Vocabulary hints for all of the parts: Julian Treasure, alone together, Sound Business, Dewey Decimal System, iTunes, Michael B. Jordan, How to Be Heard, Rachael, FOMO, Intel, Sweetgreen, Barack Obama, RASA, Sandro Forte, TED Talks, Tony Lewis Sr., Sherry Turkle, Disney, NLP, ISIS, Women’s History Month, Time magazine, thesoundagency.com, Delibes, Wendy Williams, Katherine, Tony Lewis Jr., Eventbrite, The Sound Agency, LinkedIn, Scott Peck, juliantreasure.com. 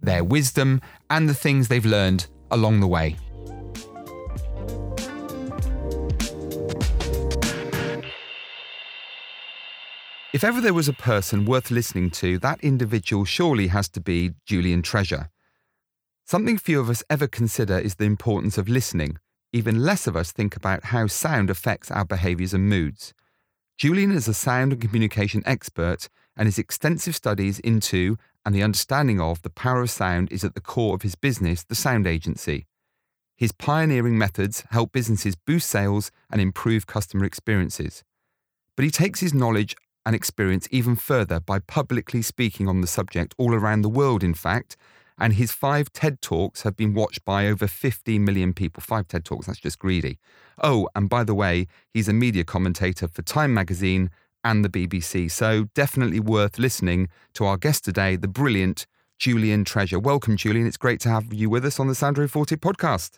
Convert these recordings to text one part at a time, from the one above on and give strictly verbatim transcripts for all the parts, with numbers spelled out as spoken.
their wisdom, and the things they've learned along the way. If ever there was a person worth listening to, that individual surely has to be Julian Treasure. Something few of us ever consider is the importance of listening. Even less of us think about how sound affects our behaviours and moods. Julian is a sound and communication expert, and his extensive studies into and the understanding of the power of sound is at the core of his business, The Sound Agency. His pioneering methods help businesses boost sales and improve customer experiences. But he takes his knowledge and experience even further by publicly speaking on the subject all around the world, in fact, and his five TED Talks have been watched by over fifty million people. Five TED Talks, that's just greedy. Oh, and by the way, he's a media commentator for Time magazine and the B B C, so definitely worth listening to our guest today, the brilliant Julian Treasure. Welcome, Julian. It's great to have you with us on the Sandro Forte podcast.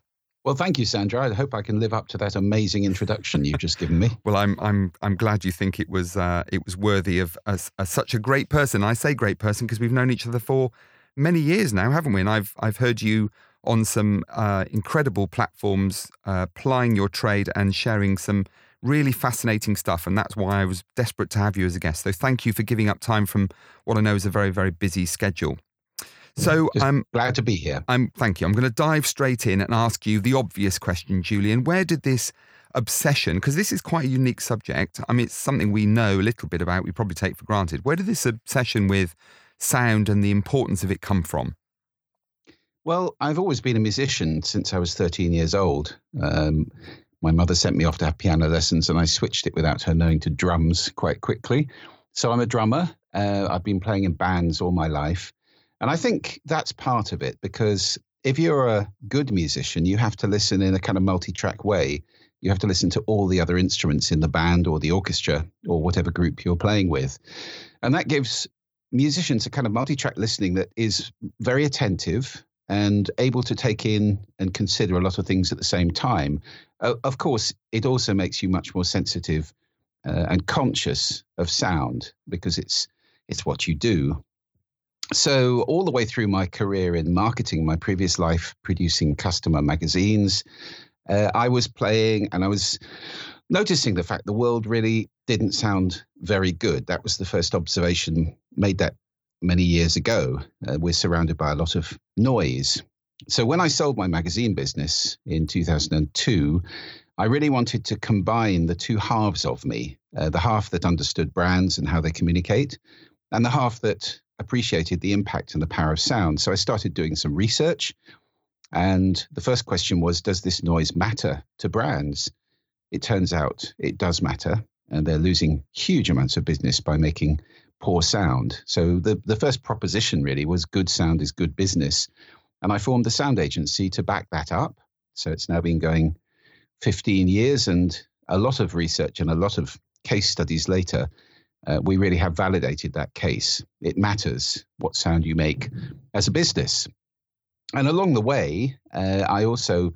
Well, thank you, Sandro. I hope I can live up to that amazing introduction you've just given me. Well, I'm I'm I'm glad you think it was uh, it was worthy of a, a, such a great person. I say great person because we've known each other for many years now, haven't we? And I've I've heard you on some uh, incredible platforms, uh, plying your trade and sharing some really fascinating stuff. And that's why I was desperate to have you as a guest. So thank you for giving up time from what I know is a very, very busy schedule. So just I'm glad to be here. I'm thank you. I'm going to dive straight in and ask you the obvious question, Julian. Where did this obsession, because this is quite a unique subject. I mean, it's something we know a little bit about, we probably take for granted. Where did this obsession with sound and the importance of it come from? Well, I've always been a musician since I was thirteen years old. Um, my mother sent me off to have piano lessons and I switched it without her knowing to drums quite quickly. So I'm a drummer. Uh, I've been playing in bands all my life. And I think that's part of it, because if you're a good musician, you have to listen in a kind of multi-track way. You have to listen to all the other instruments in the band or the orchestra or whatever group you're playing with. And that gives musicians a kind of multi-track listening that is very attentive and able to take in and consider a lot of things at the same time. Uh, of course, it also makes you much more sensitive uh, and conscious of sound, because it's it's what you do. So all the way through my career in marketing, my previous life producing customer magazines, uh, I was playing and I was noticing the fact the world really didn't sound very good. That was the first observation made that many years ago. Uh, we're surrounded by a lot of noise. So when I sold my magazine business in two thousand two, I really wanted to combine the two halves of me, uh, the half that understood brands and how they communicate, and the half that appreciated the impact and the power of sound. So I started doing some research. And the first question was, does this noise matter to brands? It turns out it does matter. And they're losing huge amounts of business by making poor sound. So the, the first proposition really was good sound is good business. And I formed the Sound Agency to back that up. So it's now been going fifteen years, and a lot of research and a lot of case studies later, Uh, we really have validated that case. It matters what sound you make as a business. And along the way, uh, I also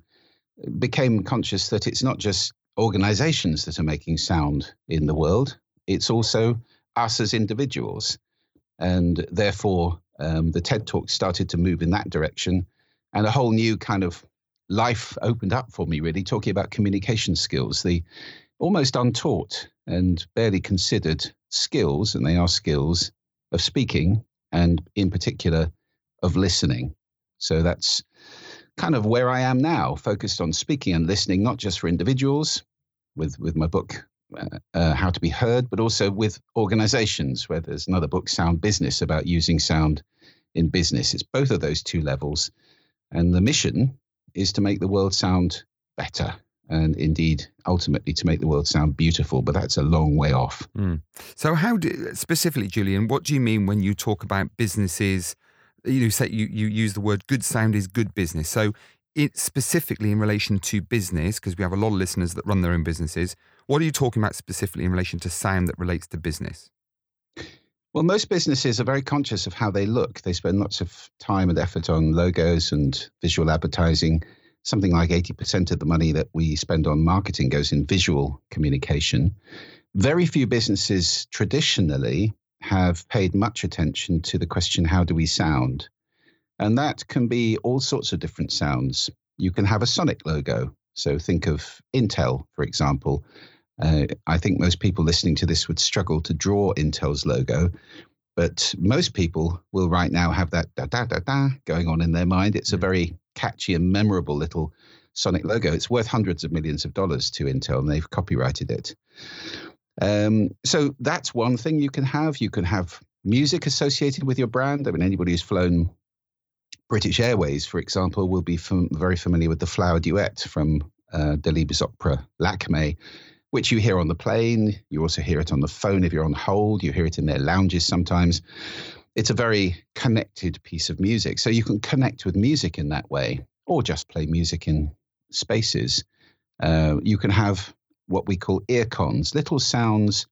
became conscious that it's not just organizations that are making sound in the world. It's also us as individuals. And therefore, um, the TED Talk started to move in that direction. And a whole new kind of life opened up for me, really, talking about communication skills, the almost untaught and barely considered skills, and they are skills of speaking and in particular of listening. So that's kind of where I am now, focused on speaking and listening, not just for individuals with, with my book, uh, uh, How to Be Heard, but also with organizations, where there's another book, Sound Business, about using sound in business. It's both of those two levels. And the mission is to make the world sound better. And indeed, ultimately, to make the world sound beautiful. But that's a long way off. Mm. So how do, specifically, Julian, what do you mean when you talk about businesses you say you, you use the word good sound is good business. So it specifically in relation to business, because we have a lot of listeners that run their own businesses, what are you talking about specifically in relation to sound that relates to business? Well, most businesses are very conscious of how they look. They spend lots of time and effort on logos and visual advertising. Something like eighty percent of the money that we spend on marketing goes in visual communication. Very few businesses traditionally have paid much attention to the question, how do we sound? And that can be all sorts of different sounds. You can have a sonic logo. So think of Intel, for example. Uh, I think most people listening to this would struggle to draw Intel's logo, but most people will right now have that da-da-da-da going on in their mind. It's a very catchy and memorable little sonic logo. It's worth hundreds of millions of dollars to Intel, and they've copyrighted it. Um, so that's one thing you can have. You can have music associated with your brand. I mean, anybody who's flown British Airways, for example, will be fam- very familiar with the Flower Duet from uh, Delibes opera Lakme, which you hear on the plane. You also hear it on the phone if you're on hold. You hear it in their lounges sometimes. It's a very connected piece of music. So you can connect with music in that way, or just play music in spaces. Uh, you can have what we call ear cons, little sounds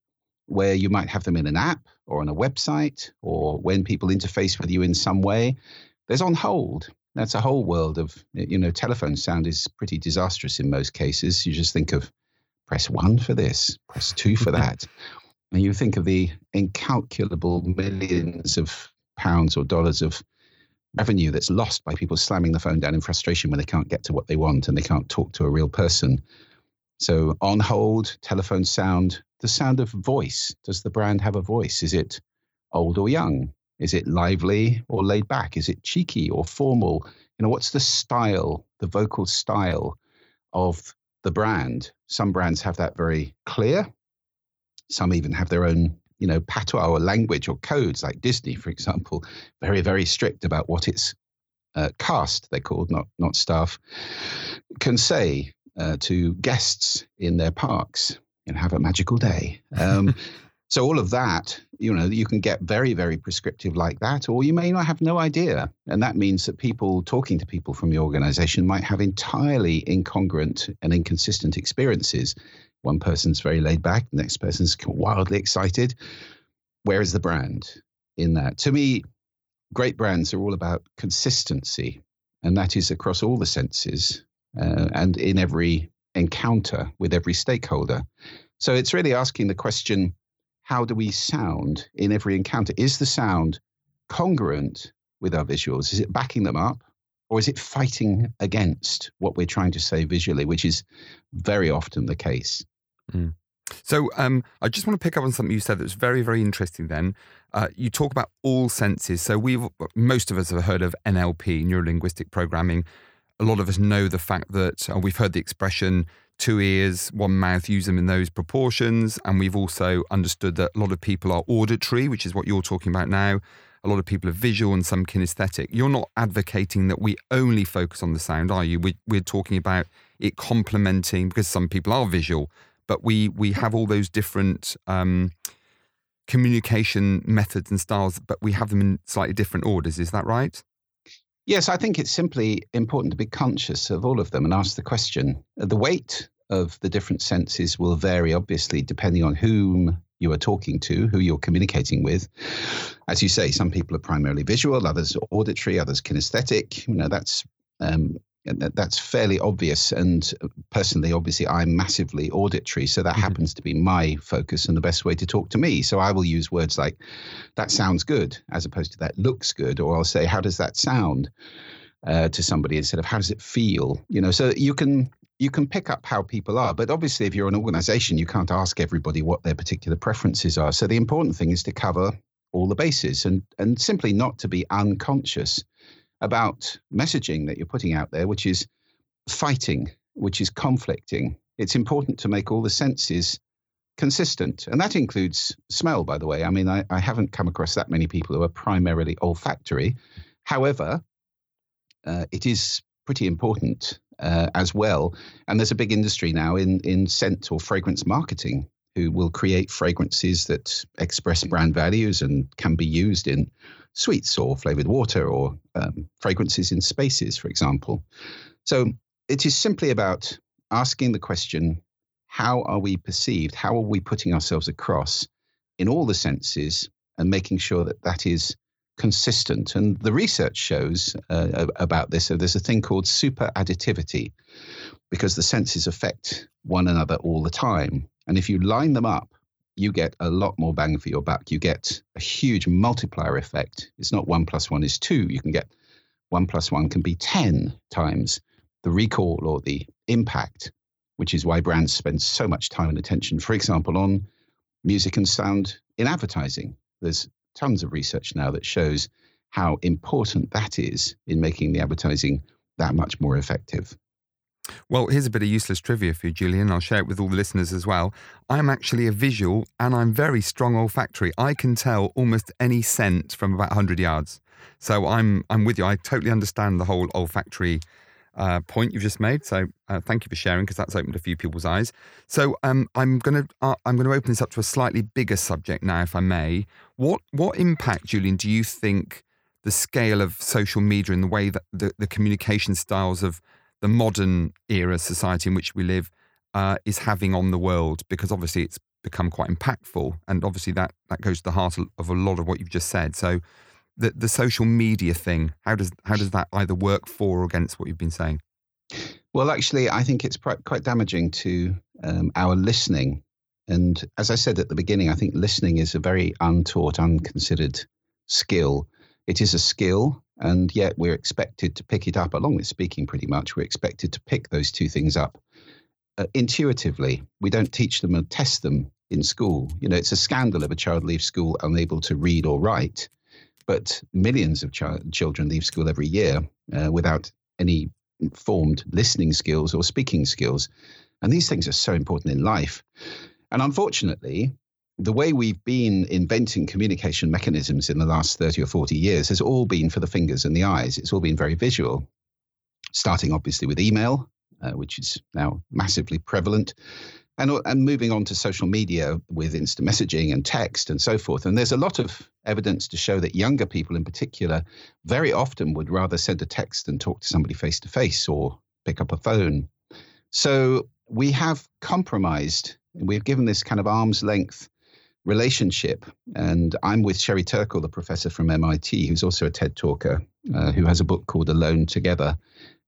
where you might have them in an app or on a website, or when people interface with you in some way. There's on hold. That's a whole world of, you know, telephone sound is pretty disastrous in most cases. You just think of press one for this, press two for that. And you think of the incalculable millions of pounds or dollars of revenue that's lost by people slamming the phone down in frustration when they can't get to what they want and they can't talk to a real person. So on hold, telephone sound, the sound of voice. Does the brand have a voice? Is it old or young? Is it lively or laid back? Is it cheeky or formal? You know, what's the style, the vocal style of the brand? Some brands have that very clear. Some even have their own, you know, patois or language or codes, like Disney, for example, very, very strict about what its uh, cast, they're called, not not staff, can say uh, to guests in their parks and have a magical day. Um, so all of that, you know, you can get very, very prescriptive like that, or you may not have no idea. And that means that people talking to people from your organization might have entirely incongruent and inconsistent experiences. One person's very laid back, the next person's wildly excited. Where is the brand in that? To me, great brands are all about consistency, and that is across all the senses uh, and in every encounter with every stakeholder. So it's really asking the question, how do we sound in every encounter? Is the sound congruent with our visuals? Is it backing them up? Or is it fighting against what we're trying to say visually, which is very often the case? Mm. So um, I just want to pick up on something you said that was very, very interesting then. Uh, you talk about all senses. So we've most of us have heard of N L P, neuro-linguistic programming. A lot of us know the fact that uh, we've heard the expression, two ears, one mouth, use them in those proportions. And we've also understood that a lot of people are auditory, which is what you're talking about now. A lot of people are visual and some kinesthetic. You're not advocating that we only focus on the sound, are you? We're, we're talking about it complementing, because some people are visual, but we we have all those different um, communication methods and styles, but we have them in slightly different orders. Is that right? Yes, I think it's simply important to be conscious of all of them and ask the question. The weight of the different senses will vary, obviously, depending on whom you are talking to, who you're communicating with. As you say, some people are primarily visual, others auditory, others kinesthetic. You know, that's um, that's fairly obvious. And personally, obviously, I'm massively auditory. So that mm-hmm. happens to be my focus and the best way to talk to me. So I will use words like, that sounds good, as opposed to that looks good. Or I'll say, how does that sound uh, to somebody instead of how does it feel? You know, so you can... You can pick up how people are, but obviously if you're an organization, you can't ask everybody what their particular preferences are. So the important thing is to cover all the bases and, and simply not to be unconscious about messaging that you're putting out there, which is fighting, which is conflicting. It's important to make all the senses consistent. And that includes smell, by the way. I mean, I, I haven't come across that many people who are primarily olfactory. However, uh, it is pretty important uh, as well. And there's a big industry now in, in scent or fragrance marketing who will create fragrances that express brand values and can be used in sweets or flavored water or um, fragrances in spaces, for example. So it is simply about asking the question, how are we perceived? How are we putting ourselves across in all the senses and making sure that that is consistent? And the research shows uh, about this. So there's a thing called super additivity, because the senses affect one another all the time. And if you line them up, you get a lot more bang for your buck. You get a huge multiplier effect. It's not one plus one is two. You can get one plus one can be ten times the recall or the impact, which is why brands spend so much time and attention, for example, on music and sound in advertising. There's tons of research now that shows how important that is in making the advertising that much more effective. Well, here's a bit of useless trivia for you, Julian. I'll share it with all the listeners as well. I'm actually a visual and I'm very strong olfactory. I can tell almost any scent from about one hundred yards. So I'm I'm with you. I totally understand the whole olfactory uh, point you've just made. So uh, thank you for sharing, because that's opened a few people's eyes. So um, I'm going to uh, I'm going to open this up to a slightly bigger subject now, if I may. What what impact, Julian, do you think the scale of social media and the way that the, the communication styles of the modern era society in which we live uh, is having on the world? Because obviously it's become quite impactful, and obviously that, that goes to the heart of a lot of what you've just said. So the the social media thing, how does how does that either work for or against what you've been saying? Well, actually, I think it's quite damaging to um, our listening. And as I said at the beginning, I think listening is a very untaught, unconsidered skill. It is a skill, and yet we're expected to pick it up, along with speaking pretty much. We're expected to pick those two things up uh, intuitively. We don't teach them and test them in school. You know, it's a scandal if a child leaves school unable to read or write, but millions of chi- children leave school every year uh, without any formed listening skills or speaking skills. And these things are so important in life. And unfortunately, the way we've been inventing communication mechanisms in the last thirty or forty years has all been for the fingers and the eyes. It's all been very visual, starting obviously with email, uh, which is now massively prevalent, and, and moving on to social media with instant messaging and text and so forth. And there's a lot of evidence to show that younger people in particular very often would rather send a text than talk to somebody face to face or pick up a phone. So we have compromised, and we've given this kind of arm's length relationship. And I'm with Sherry Turkle, the professor from M I T, who's also a TED talker, uh, who has a book called Alone Together,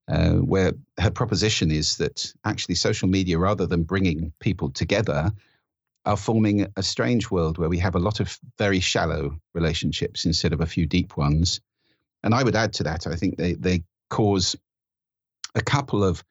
uh, where her proposition is that actually social media, rather than bringing people together, are forming a strange world where we have a lot of very shallow relationships instead of a few deep ones. And I would add to that, I think they, they cause a couple of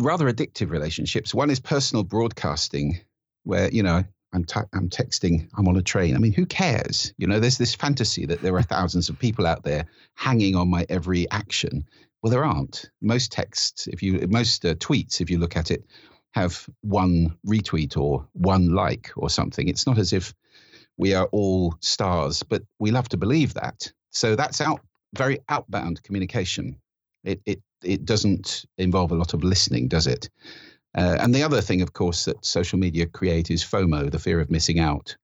rather addictive relationships. One is personal broadcasting, where, you know, I'm, t- I'm texting, I'm on a train. I mean, who cares? You know, there's this fantasy that there are thousands of people out there hanging on my every action. Well, there aren't. Most texts, if you, most uh, tweets, if you look at it, have one retweet or one like or something. It's not as if we are all stars, but we love to believe that. So that's out, very outbound communication. It it it doesn't involve a lot of listening, does it? Uh, and the other thing, of course, that social media create is FOMO, the fear of missing out,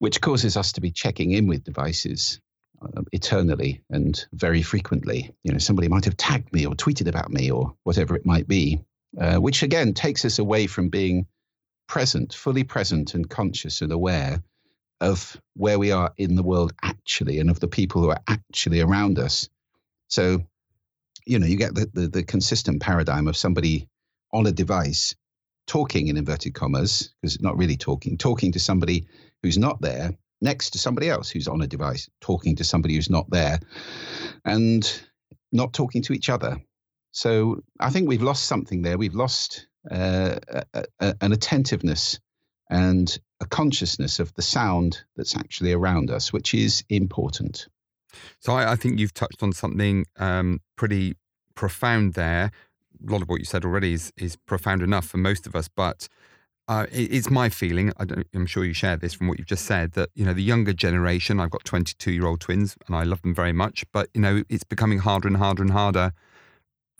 which causes us to be checking in with devices uh, eternally and very frequently. You know, somebody might have tagged me or tweeted about me or whatever it might be, uh, which again takes us away from being present, fully present and conscious and aware of where we are in the world actually, and of the people who are actually around us. So, you know, you get the the, the consistent paradigm of somebody on a device talking, in inverted commas, because it's not really talking, talking to somebody who's not there, next to somebody else who's on a device, talking to somebody who's not there, and not talking to each other. So I think we've lost something there. We've lost uh, a, a, an attentiveness and a consciousness of the sound that's actually around us, which is important. So I, I think you've touched on something um, pretty profound there. A lot of what you said already is, is profound enough for most of us, but uh, it, it's my feeling, I don't, I'm sure you share this from what you've just said, that, you know, the younger generation, I've got twenty-two-year-old twins and I love them very much, but, you know, it's becoming harder and harder and harder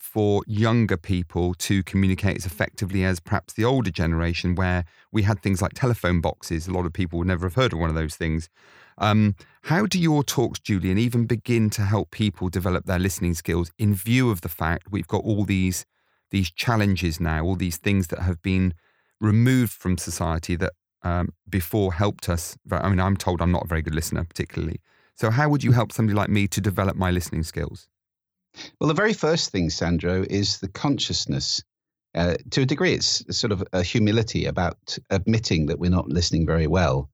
for younger people to communicate as effectively as perhaps the older generation, where we had things like telephone boxes. A lot of people would never have heard of one of those things. Um, how do your talks, Julian, even begin to help people develop their listening skills in view of the fact we've got all these these challenges now, all these things that have been removed from society that um, before helped us? I mean, I'm told I'm not a very good listener particularly. So how would you help somebody like me to develop my listening skills? Well, the very first thing, Sandro, is the consciousness. Uh, to a degree, it's sort of a humility about admitting that we're not listening very well,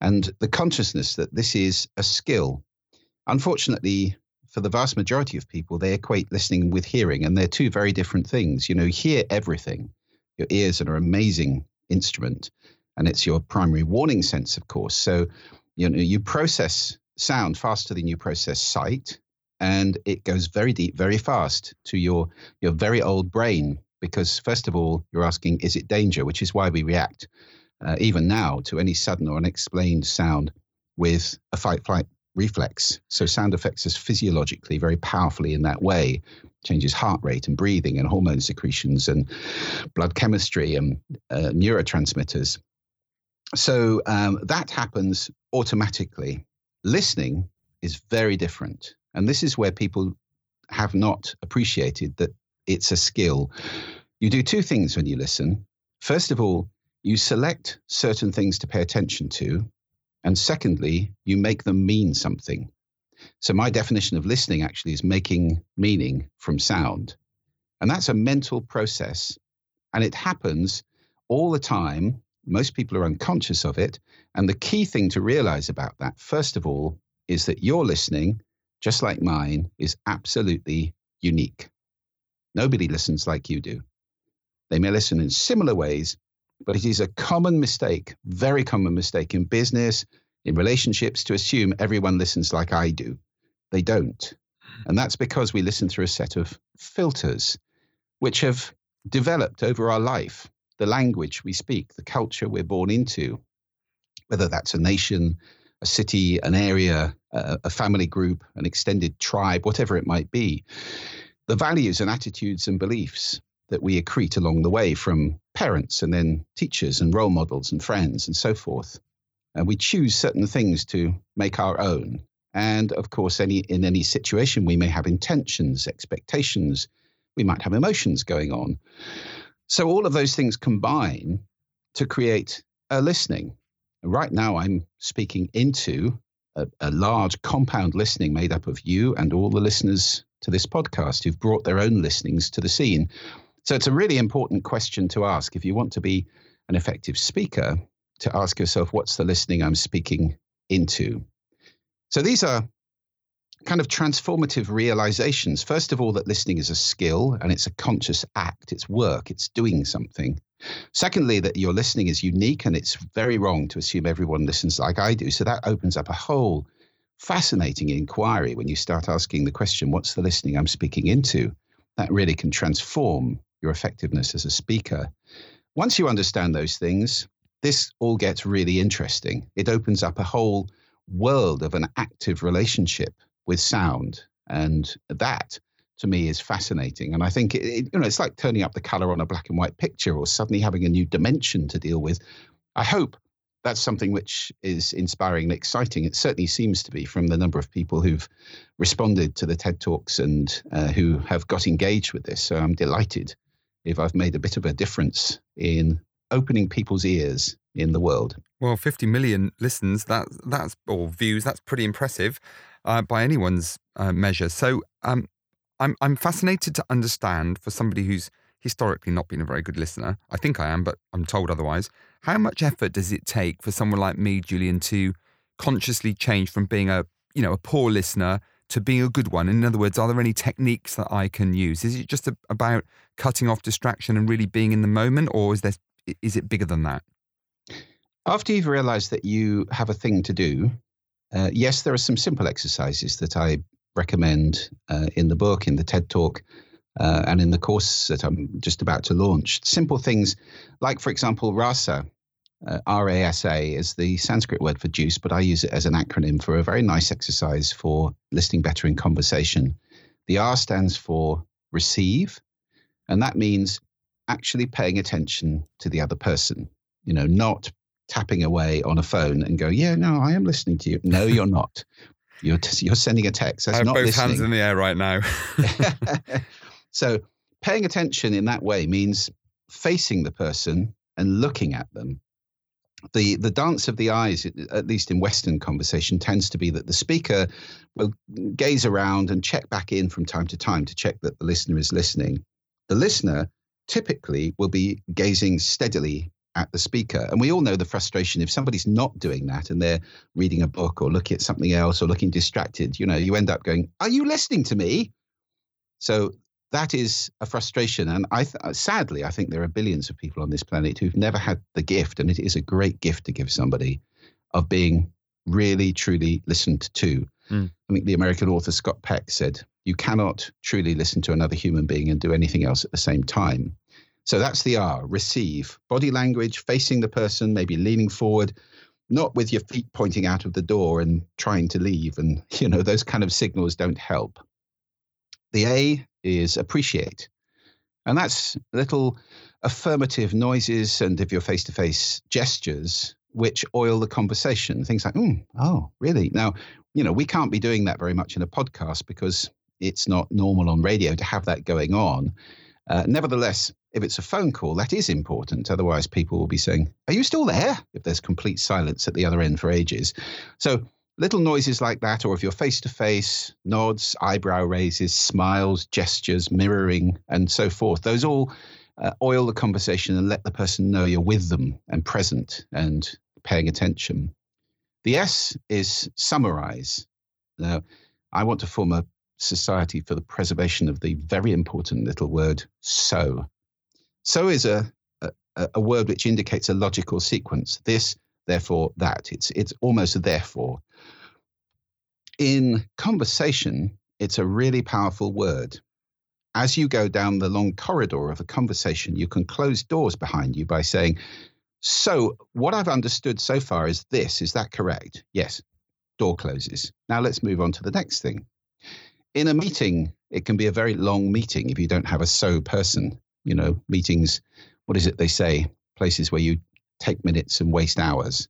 and the consciousness that this is a skill. Unfortunately, for the vast majority of people, they equate listening with hearing, and they're two very different things. You know, you hear everything. Your ears are an amazing instrument, and it's your primary warning sense, of course. So, you know, you process sound faster than you process sight. And it goes very deep, very fast to your your very old brain, because first of all, you're asking, is it danger? Which is why we react uh, even now to any sudden or unexplained sound with a fight flight reflex. So sound affects us physiologically very powerfully in that way. Changes heart rate and breathing and hormone secretions and blood chemistry and uh, neurotransmitters. So um, that happens automatically. Listening is very different. And this is where people have not appreciated that it's a skill. You do two things when you listen. First of all, you select certain things to pay attention to. And secondly, you make them mean something. So my definition of listening actually is making meaning from sound. And that's a mental process. And it happens all the time. Most people are unconscious of it. And the key thing to realize about that, first of all, is that you're listening, just like mine, is absolutely unique. Nobody listens like you do. They may listen in similar ways, but it is a common mistake, very common mistake in business, in relationships, to assume everyone listens like I do. They don't. And that's because we listen through a set of filters which have developed over our life, the language we speak, the culture we're born into, whether that's a nation, a city, an area, a family group, an extended tribe, whatever it might be, the values and attitudes and beliefs that we accrete along the way from parents and then teachers and role models and friends and so forth. And we choose certain things to make our own. And of course, any in any situation, we may have intentions, expectations, we might have emotions going on. So all of those things combine to create a listening. Right now, I'm speaking into A, a large compound listening made up of you and all the listeners to this podcast who've brought their own listenings to the scene. So it's a really important question to ask. If you want to be an effective speaker, to ask yourself, what's the listening I'm speaking into? So these are kind of transformative realizations. First of all, that listening is a skill and it's a conscious act. It's work. It's doing something. Secondly, that your listening is unique, and it's very wrong to assume everyone listens like I do. So that opens up a whole fascinating inquiry when you start asking the question, what's the listening I'm speaking into? That really can transform your effectiveness as a speaker. Once you understand those things, this all gets really interesting. It opens up a whole world of an active relationship with sound, and that to me is fascinating. And I think it, it, you know, it's like turning up the color on a black and white picture or suddenly having a new dimension to deal with. I hope that's something which is inspiring and exciting. It certainly seems to be from the number of people who've responded to the TED Talks and uh, who have got engaged with this. So I'm delighted if I've made a bit of a difference in opening people's ears in the world. Well, fifty million listens, that, that's or views, that's pretty impressive uh, by anyone's uh, measure. So, um, I'm I'm fascinated to understand, for somebody who's historically not been a very good listener, I think I am, but I'm told otherwise, how much effort does it take for someone like me, Julian, to consciously change from being a, you know, a poor listener to being a good one? In other words, are there any techniques that I can use? Is it just a, about cutting off distraction and really being in the moment, or is there, is it bigger than that? After you've realized that you have a thing to do, uh, yes, there are some simple exercises that I recommend uh, in the book, in the TED Talk, uh, and in the course that I'm just about to launch. Simple things like, for example, RASA, uh, R A S A is the Sanskrit word for juice, but I use it as an acronym for a very nice exercise for listening better in conversation. The R stands for receive. And that means actually paying attention to the other person, you know, not tapping away on a phone and go, yeah, no, I am listening to you. No, you're not. You're t- you're sending a text. That's I have not both listening. Hands in the air right now. So paying attention in that way means facing the person and looking at them. The the dance of the eyes, at least in Western conversation, tends to be that the speaker will gaze around and check back in from time to time to check that the listener is listening. The listener typically will be gazing steadily at the speaker. And we all know the frustration if somebody's not doing that and they're reading a book or looking at something else or looking distracted, you know, you end up going, are you listening to me? So that is a frustration. And I th- sadly, I think there are billions of people on this planet who've never had the gift, and it is a great gift to give somebody, of being really, truly listened to. Mm. I think the American author Scott Peck said, you cannot truly listen to another human being and do anything else at the same time. So that's the R, receive. Body language, facing the person, maybe leaning forward, not with your feet pointing out of the door and trying to leave. And, you know, those kind of signals don't help. The A is appreciate. And that's little affirmative noises and, if you're face-to-face, gestures which oil the conversation. Things like, mm, oh, really? Now, you know, we can't be doing that very much in a podcast because it's not normal on radio to have that going on. Uh, nevertheless, if it's a phone call, that is important. Otherwise, people will be saying, are you still there? If there's complete silence at the other end for ages. So little noises like that, or if you're face-to-face, nods, eyebrow raises, smiles, gestures, mirroring, and so forth. Those all uh, oil the conversation and let the person know you're with them and present and paying attention. The S is summarize. Now, I want to form a society for the preservation of the very important little word, so. So is a, a a word which indicates a logical sequence. This, therefore, that. It's it's almost a therefore. In conversation, it's a really powerful word. As you go down the long corridor of a conversation, you can close doors behind you by saying, so what I've understood so far is this. Is that correct? Yes. Door closes. Now let's move on to the next thing. In a meeting, it can be a very long meeting if you don't have a so person. You know, meetings, what is it they say? Places where you take minutes and waste hours.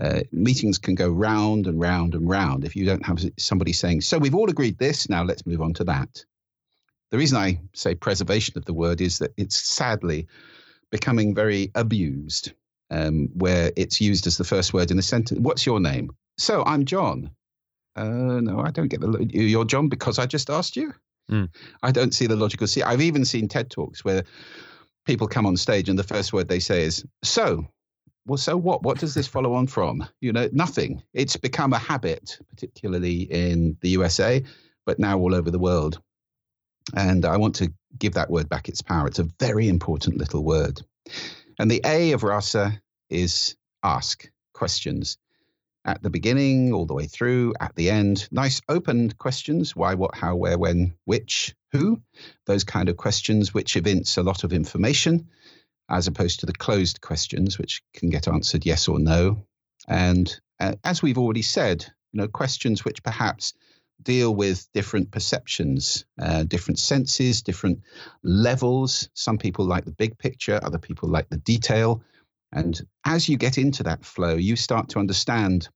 Uh, meetings can go round and round and round if you don't have somebody saying, so we've all agreed this, now let's move on to that. The reason I say preservation of the word is that it's sadly becoming very abused, um, where it's used as the first word in a sentence. What's your name? So I'm John. Uh, no, I don't get the, you're John because I just asked you. Mm. I don't see the logical. See, I've even seen TED Talks where people come on stage and the first word they say is, so, well, so what? What does this follow on from? You know, nothing. It's become a habit, particularly in the U S A, but now all over the world. And I want to give that word back its power. It's a very important little word. And the A of RASA is ask questions. At the beginning, all the way through, at the end. Nice open questions. Why, what, how, where, when, which, who. Those kind of questions which evince a lot of information, as opposed to the closed questions which can get answered yes or no. And uh, as we've already said, you know, questions which perhaps deal with different perceptions, uh, different senses, different levels. Some people like the big picture, other people like the detail. And as you get into that flow, you start to understand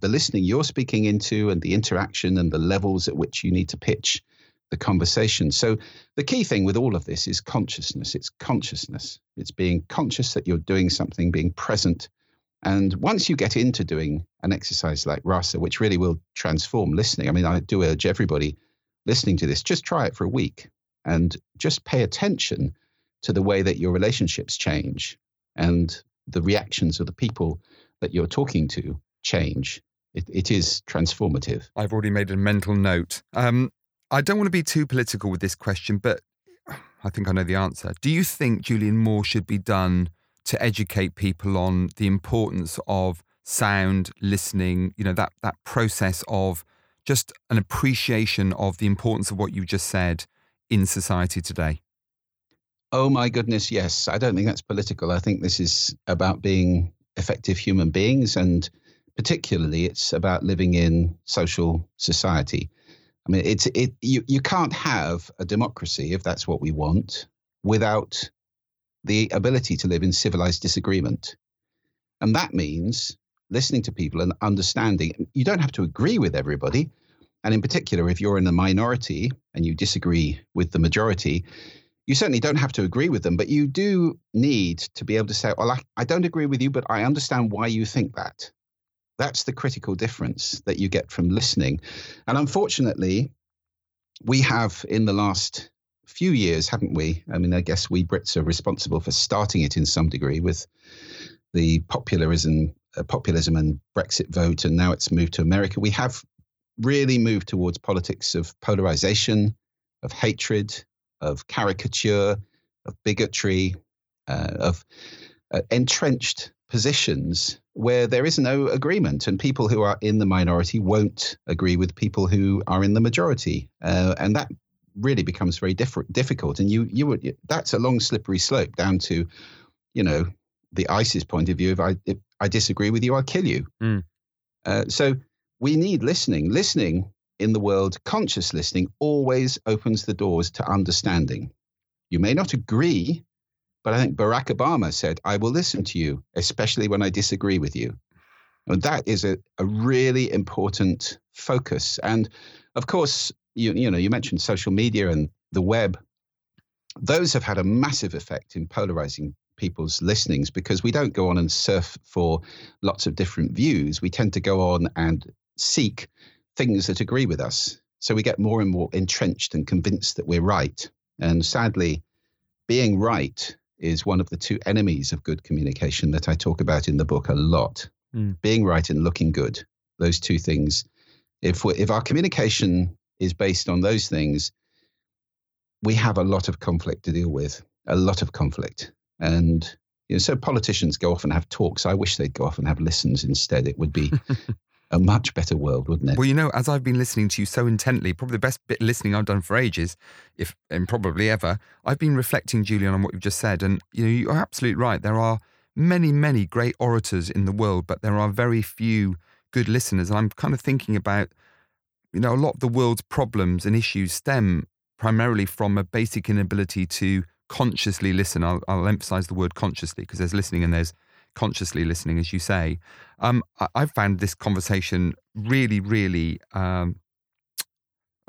the listening you're speaking into and the interaction and the levels at which you need to pitch the conversation. So the key thing with all of this is consciousness. It's consciousness. It's being conscious that you're doing something, being present. And once you get into doing an exercise like RASA, which really will transform listening. I mean, I do urge everybody listening to this, just try it for a week and just pay attention to the way that your relationships change and the reactions of the people that you're talking to change. It, it is transformative. I've already made a mental note. Um, I don't want to be too political with this question, but I think I know the answer. Do you think, Julian, more should be done to educate people on the importance of sound, listening, you know, that that process of just an appreciation of the importance of what you just said in society today? Oh, my goodness, yes. I don't think that's political. I think this is about being effective human beings, and particularly it's about living in social society. I mean, it's it you, you can't have a democracy, if that's what we want, without the ability to live in civilized disagreement. And that means listening to people and understanding. You don't have to agree with everybody. And in particular, if you're in the minority and you disagree with the majority, you certainly don't have to agree with them, but you do need to be able to say, well, I, I don't agree with you, but I understand why you think that. That's the critical difference that you get from listening. And unfortunately, we have in the last few years, haven't we? I mean, I guess we Brits are responsible for starting it in some degree with the popularism, uh, populism and Brexit vote, and now it's moved to America. We have really moved towards politics of polarization, of hatred, of caricature, of bigotry, uh, of uh, entrenched positions where there is no agreement, and people who are in the minority won't agree with people who are in the majority. Uh, and that really becomes very diff- difficult. And you you would that's a long, slippery slope down to, you know, the ISIS point of view. If I, if I disagree with you, I'll kill you. Mm. Uh, so we need listening. Listening in the world, conscious listening, always opens the doors to understanding. You may not agree, but I think Barack Obama said, I will listen to you, especially when I disagree with you. And that is a, a really important focus. And of course, you, you know, you mentioned social media and the web. Those have had a massive effect in polarizing people's listenings, because we don't go on and surf for lots of different views. We tend to go on and seek things that agree with us. So we get more and more entrenched and convinced that we're right. And sadly, being right is one of the two enemies of good communication that I talk about in the book a lot. Mm. Being right and looking good, those two things. If we, if our communication is based on those things, we have a lot of conflict to deal with, a lot of conflict. And you know, so politicians go off and have talks. I wish they'd go off and have listens instead. It would be a much better world, wouldn't it? Well, you know, as I've been listening to you so intently, probably the best bit of listening I've done for ages, if and probably ever, I've been reflecting, Julian, on what you've just said. And, you know, you're absolutely right. There are many, many great orators in the world, but there are very few good listeners. And I'm kind of thinking about, you know, a lot of the world's problems and issues stem primarily from a basic inability to consciously listen. I'll, I'll emphasize the word consciously, because there's listening and there's consciously listening, as you say. Um, I, I found this conversation really, really, um,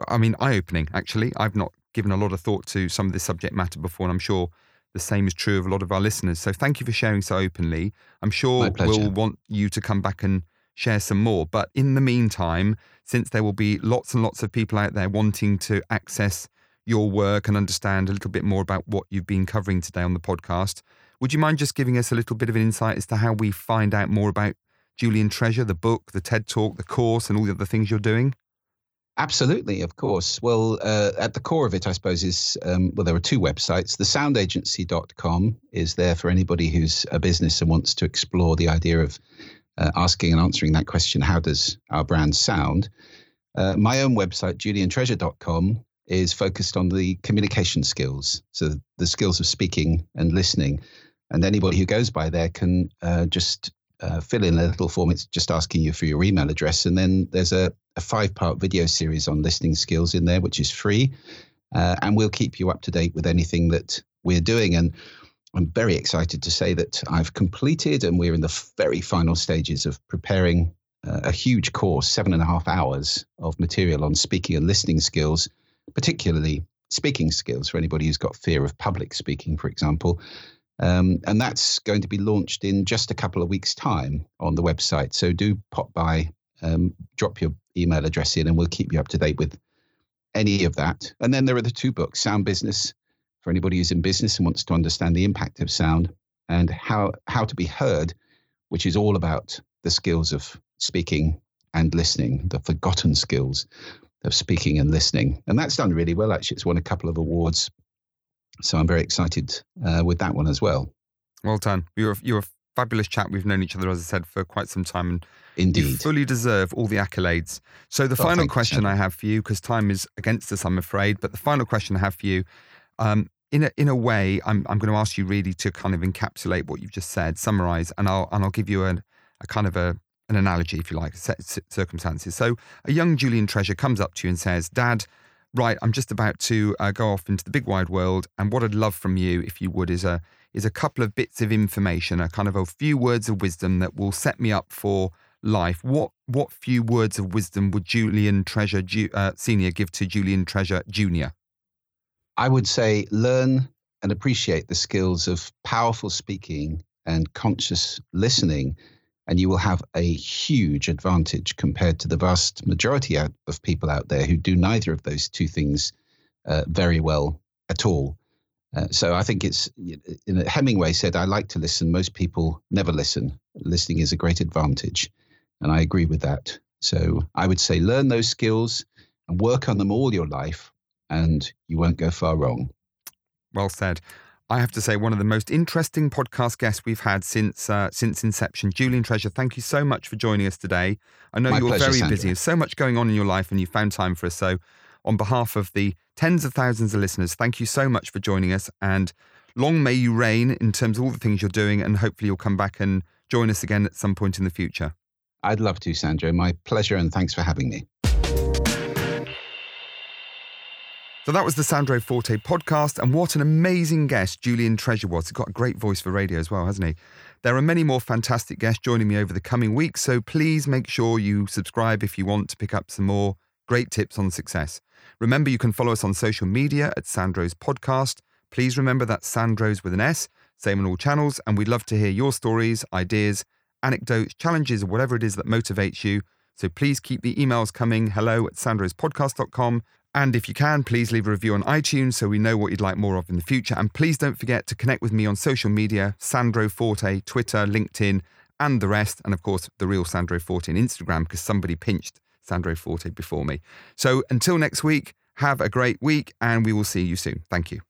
I mean, eye-opening, actually. I've not given a lot of thought to some of this subject matter before, and I'm sure the same is true of a lot of our listeners. So thank you for sharing so openly. I'm sure we'll want you to come back and share some more. But in the meantime, since there will be lots and lots of people out there wanting to access your work and understand a little bit more about what you've been covering today on the podcast, would you mind just giving us a little bit of an insight as to how we find out more about Julian Treasure, the book, the TED Talk, the course, and all the other things you're doing? Absolutely, of course. Well, uh, at the core of it, I suppose, is, um, well, there are two websites. the sound agency dot com is there for anybody who's a business and wants to explore the idea of uh, asking and answering that question, how does our brand sound? Uh, my own website, julian treasure dot com, is focused on the communication skills, so the skills of speaking and listening. And anybody who goes by there can uh, just uh, fill in a little form. It's just asking you for your email address. And then there's a, a five-part video series on listening skills in there, which is free. Uh, and we'll keep you up to date with anything that we're doing. And I'm very excited to say that I've completed, and we're in the very final stages of preparing uh, a huge course, seven and a half hours of material on speaking and listening skills, particularly speaking skills for anybody who's got fear of public speaking, for example. Um, and that's going to be launched in just a couple of weeks' time on the website. So do pop by, um, drop your email address in, and we'll keep you up to date with any of that. And then there are the two books, Sound Business, for anybody who's in business and wants to understand the impact of sound, and How, How to Be Heard, which is all about the skills of speaking and listening, the forgotten skills of speaking and listening. And that's done really well, actually. It's won a couple of awards. So I'm very excited uh, with that one as well. Well done. You're a, you're a fabulous chap. We've known each other, as I said, for quite some time. And indeed, you fully deserve all the accolades. So the oh, final question you. I have for you, because time is against us, I'm afraid, but the final question I have for you, um, in a, in a way, I'm I'm going to ask you really to kind of encapsulate what you've just said, summarise, and I'll and I'll give you a, a kind of a an analogy, if you like, set circumstances. So a young Julian Treasure comes up to you and says, Dad, right, I'm just about to uh, go off into the big wide world, and what I'd love from you, if you would, is a is a couple of bits of information, a kind of a few words of wisdom that will set me up for life. What what few words of wisdom would Julian Treasure Ju- uh, Senior give to Julian Treasure Junior? I would say learn and appreciate the skills of powerful speaking and conscious listening, and you will have a huge advantage compared to the vast majority out of people out there who do neither of those two things uh, very well at all. Uh, so I think it's, you know, Hemingway said, I like to listen. Most people never listen. Listening is a great advantage. And I agree with that. So I would say learn those skills and work on them all your life, and you won't go far wrong. Well said. I have to say, one of the most interesting podcast guests we've had since uh, since inception. Julian Treasure, thank you so much for joining us today. I know My you're pleasure, very Sandra. busy. There's so much going on in your life, and you found time for us. So on behalf of the tens of thousands of listeners, thank you so much for joining us. And long may you reign in terms of all the things you're doing, and hopefully you'll come back and join us again at some point in the future. I'd love to, Sandro. My pleasure, and thanks for having me. So that was the Sandro Forte podcast, and what an amazing guest Julian Treasure was. He's got a great voice for radio as well, hasn't he? There are many more fantastic guests joining me over the coming weeks, so please make sure you subscribe if you want to pick up some more great tips on success. Remember, you can follow us on social media at Sandro's Podcast. Please remember that's Sandro's with an S, same on all channels, and we'd love to hear your stories, ideas, anecdotes, challenges, or whatever it is that motivates you. So please keep the emails coming, hello at sandros podcast dot com. And if you can, please leave a review on iTunes so we know what you'd like more of in the future. And please don't forget to connect with me on social media, Sandro Forte, Twitter, LinkedIn, and the rest. And of course, the real Sandro Forte on Instagram, because somebody pinched Sandro Forte before me. So until next week, have a great week, and we will see you soon. Thank you.